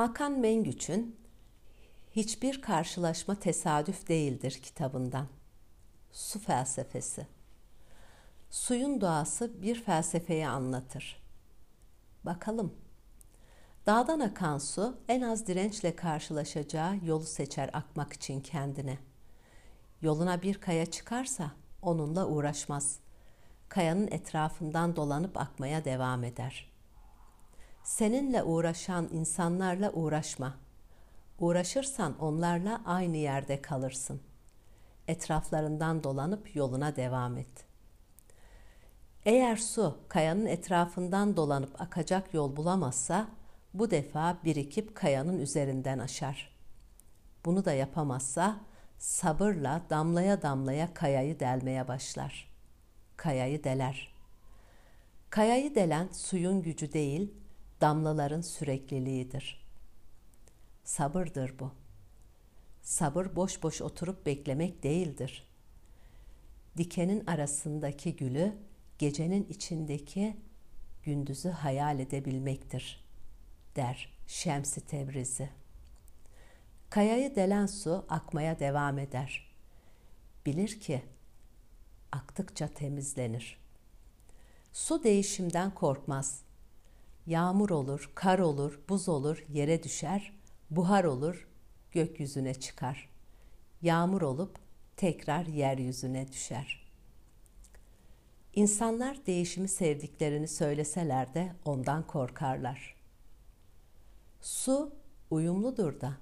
Hakan Mengüç'ün Hiçbir Karşılaşma Tesadüf Değildir kitabından. Su felsefesi. Suyun doğası bir felsefeyi anlatır. Bakalım. Dağdan akan su en az dirençle karşılaşacağı yolu seçer akmak için kendine. Yoluna bir kaya çıkarsa onunla uğraşmaz. Kayanın etrafından dolanıp akmaya devam eder. Seninle uğraşan insanlarla uğraşma. Uğraşırsan onlarla aynı yerde kalırsın. Etraflarından dolanıp yoluna devam et. Eğer su kayanın etrafından dolanıp akacak yol bulamazsa, bu defa birikip kayanın üzerinden aşar. Bunu da yapamazsa, sabırla damlaya damlaya kayayı delmeye başlar. Kayayı deler. Kayayı delen suyun gücü değil, damlaların sürekliliğidir. Sabırdır bu. Sabır boş boş oturup beklemek değildir. Dikenin arasındaki gülü, gecenin içindeki gündüzü hayal edebilmektir, der Şems-i Tebrizi. Kayayı delen su akmaya devam eder. Bilir ki aktıkça temizlenir. Su değişimden korkmaz. Yağmur olur, kar olur, buz olur, yere düşer, buhar olur, gökyüzüne çıkar. Yağmur olup tekrar yeryüzüne düşer. İnsanlar değişimi sevdiklerini söyleseler de ondan korkarlar. Su uyumludur da.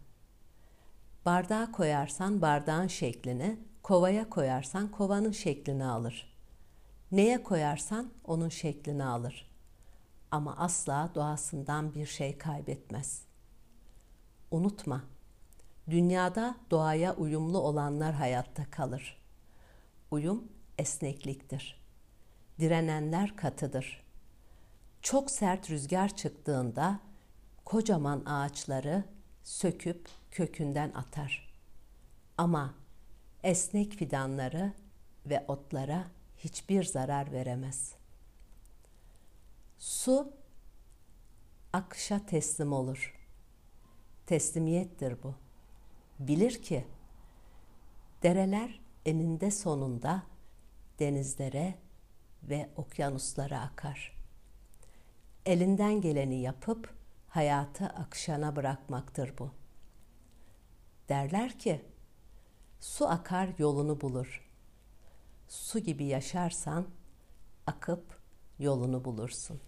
Bardağa koyarsan bardağın şeklini, kovaya koyarsan kovanın şeklini alır. Neye koyarsan onun şeklini alır. Ama asla doğasından bir şey kaybetmez. Unutma, dünyada doğaya uyumlu olanlar hayatta kalır. Uyum esnekliktir. Direnenler katıdır. Çok sert rüzgar çıktığında kocaman ağaçları söküp kökünden atar. Ama esnek fidanları ve otlara hiçbir zarar veremez. Su akışa teslim olur. Teslimiyettir bu. Bilir ki dereler eninde sonunda denizlere ve okyanuslara akar. Elinden geleni yapıp hayatı akışına bırakmaktır bu. Derler ki, su akar yolunu bulur. Su gibi yaşarsan akıp yolunu bulursun.